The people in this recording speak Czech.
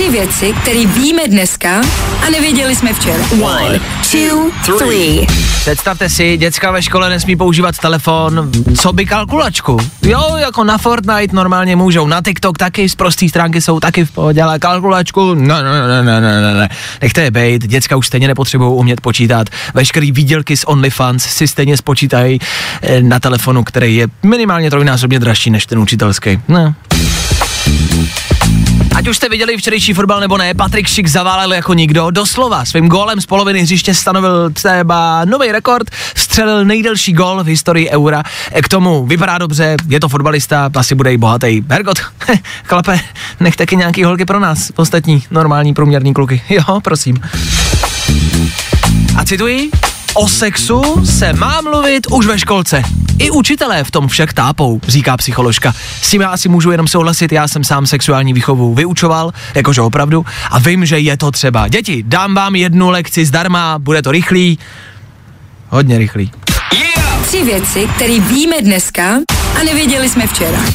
Tři věci, které víme dneska a nevěděli jsme včera. 1, 2, 3. Představte si, děcka ve škole nesmí používat telefon, co by kalkulačku. Jo, jako na Fortnite normálně můžou, na TikTok taky, z prostý stránky jsou taky v pohodě, ale kalkulačku, ne. Nechte je bejt, děcka už stejně nepotřebují umět počítat, veškerý výdělky z OnlyFans si stejně spočítají na telefonu, který je minimálně trojnásobně dražší než ten učitelský. Ne. Ať už jste viděli včerejší fotbal nebo ne, Patrik Šik zaválel jako nikdo. Doslova svým gólem z poloviny hřiště stanovil třeba nový rekord, střelil nejdelší gól v historii Eura. K tomu vypadá dobře, je to fotbalista, asi bude i bohatý. Hergot, chlape, nech taky nějaký holky pro nás, ostatní normální průměrní kluky. Jo, prosím. A cituji, o sexu se má mluvit už ve školce. I učitelé v tom však tápou, říká psycholožka. S tím já asi můžu jenom souhlasit, já jsem sám sexuální výchovu vyučoval, jakože opravdu, a vím, že je to třeba. Děti, dám vám jednu lekci zdarma, bude to rychlý, hodně rychlý. 3 věci, které víme dneska a nevěděli jsme včera.